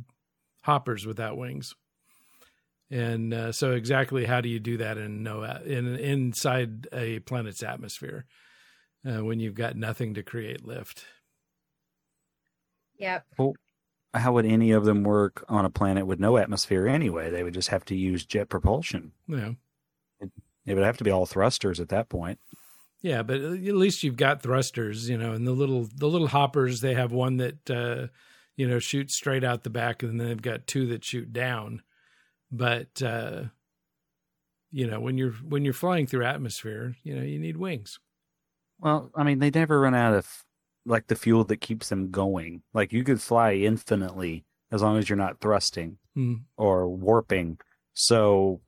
hoppers without wings. And uh, so exactly how do you do that in no in inside a planet's atmosphere uh, when you've got nothing to create lift? Yep. Well, how would any of them work on a planet with no atmosphere anyway? They would just have to use jet propulsion. Yeah. It, it would have to be all thrusters at that point. Yeah, but at least you've got thrusters, you know, and the little the little hoppers, they have one that, uh, you know, shoots straight out the back, and then they've got two that shoot down. But, uh, you know, when you're when you're flying through atmosphere, you know, you need wings. Well, I mean, they never run out of... like the fuel that keeps them going. Like you could fly infinitely as long as you're not thrusting mm. or warping. So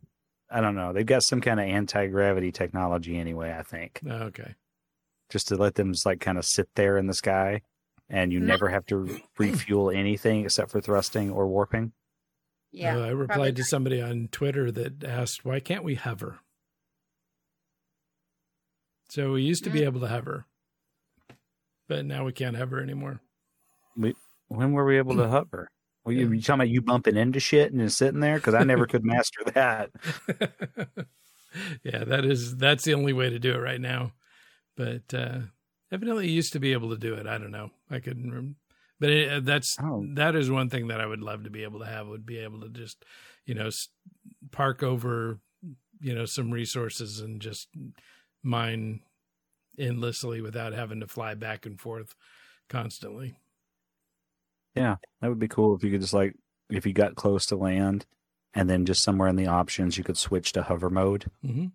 I don't know. They've got some kind of anti-gravity technology anyway, I think. Oh, okay. Just to let them just like kind of sit there in the sky and you no. never have to refuel anything except for thrusting or warping. Yeah. Uh, I replied to somebody on Twitter that asked, why can't we hover? So we used to mm-hmm. be able to hover, but now we can't hover anymore. We, when were we able to hover? Well, you, you talking about you bumping into shit and just sitting there? Because I never could master that. Yeah, that is, that's the only way to do it right now. But uh, evidently used to be able to do it. I don't know. I couldn't remember. But it, that's oh. that is one thing that I would love to be able to have, would be able to just, you know, park over, you know, some resources and just mine endlessly without having to fly back and forth constantly. Yeah, that would be cool if you could just, like, if you got close to land and then just somewhere in the options, you could switch to hover mode mm-hmm.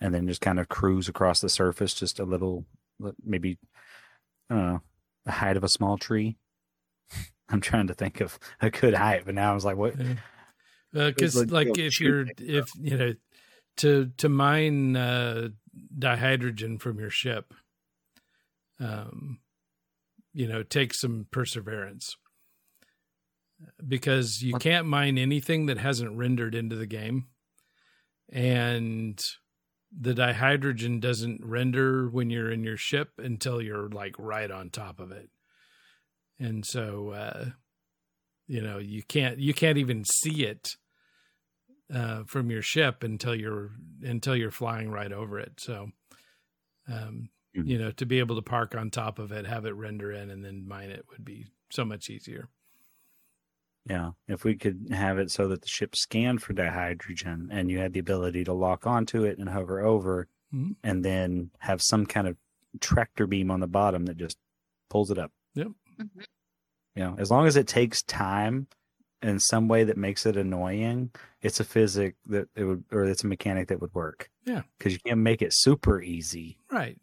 and then just kind of cruise across the surface just a little, maybe, I don't know, the height of a small tree. I'm trying to think of a good height, but now I was like, what? Because, uh, like, like you know, if you're, if, you know, to, to mine uh, dihydrogen from your ship, um, you know, take some perseverance, because you can't mine anything that hasn't rendered into the game, and the dihydrogen doesn't render when you're in your ship until you're like right on top of it. And so, uh, you know, you can't, you can't even see it, uh, from your ship until you're, until you're flying right over it. So, um, you know, to be able to park on top of it, have it render in, and then mine it would be so much easier. Yeah. If we could have it so that the ship scanned for dihydrogen and you had the ability to lock onto it and hover over mm-hmm. and then have some kind of tractor beam on the bottom that just pulls it up. Yep. Mm-hmm. You know, as long as it takes time in some way that makes it annoying, it's a physic that it would, or it's a mechanic that would work. Yeah. Because you can't make it super easy. Right.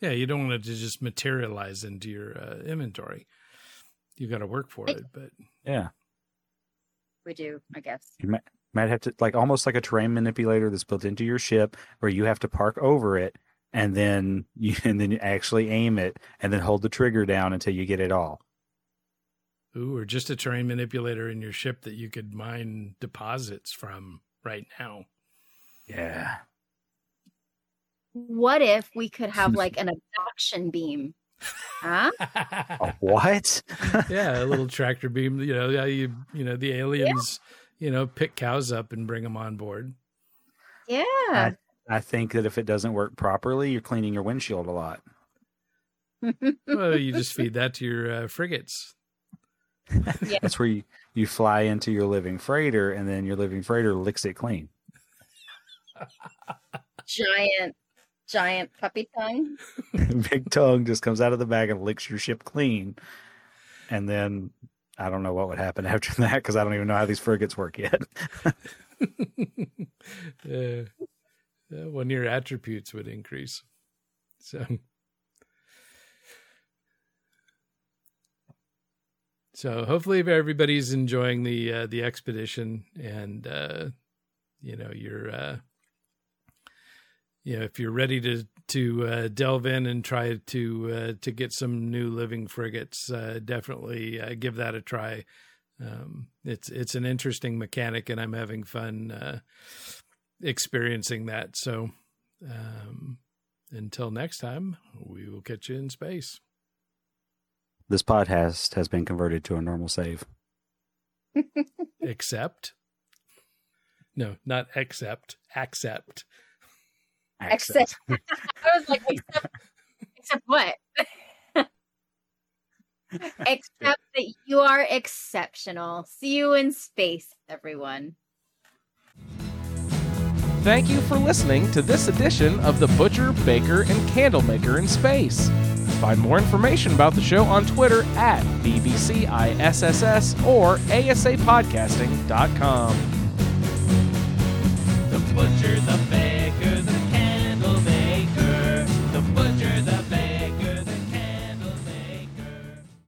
Yeah, you don't want it to just materialize into your uh, inventory. You've got to work for it, but yeah, we do, I guess. You might, might have to, like, almost like a terrain manipulator that's built into your ship, where you have to park over it and then you and then you actually aim it and then hold the trigger down until you get it all. Ooh, or just a terrain manipulator in your ship that you could mine deposits from right now. Yeah. What if we could have like an abduction beam? Huh? A what? Yeah, a little tractor beam. You know, you, you know, the aliens, yeah. you know, pick cows up and bring them on board. Yeah. I, I think that if it doesn't work properly, you're cleaning your windshield a lot. Well, you just feed that to your uh, frigates. Yeah. That's where you, you fly into your living freighter, and then your living freighter licks it clean. Giant. Giant puppy tongue. Big tongue just comes out of the bag and licks your ship clean. And then I don't know what would happen after that, because I don't even know how these frigates work yet. uh, when your attributes would increase. So, so hopefully everybody's enjoying the uh, the expedition, and uh, you know, you're. Uh, Yeah, if you're ready to to uh, delve in and try to uh, to get some new living frigates, uh, definitely uh, give that a try. Um, it's it's an interesting mechanic, and I'm having fun uh, experiencing that. So um, until next time, we will catch you in space. This podcast has been converted to a normal save. Except, no, not accept, accept. Except, I was like, except, except what? Except that you are exceptional. See you in space, everyone. Thank you for listening to this edition of The Butcher, Baker, and Candlemaker in Space. Find more information about the show on Twitter at B B C I S S S or A S A podcasting dot com. The Butcher, the Baker, the Candlemaker, the Butcher, the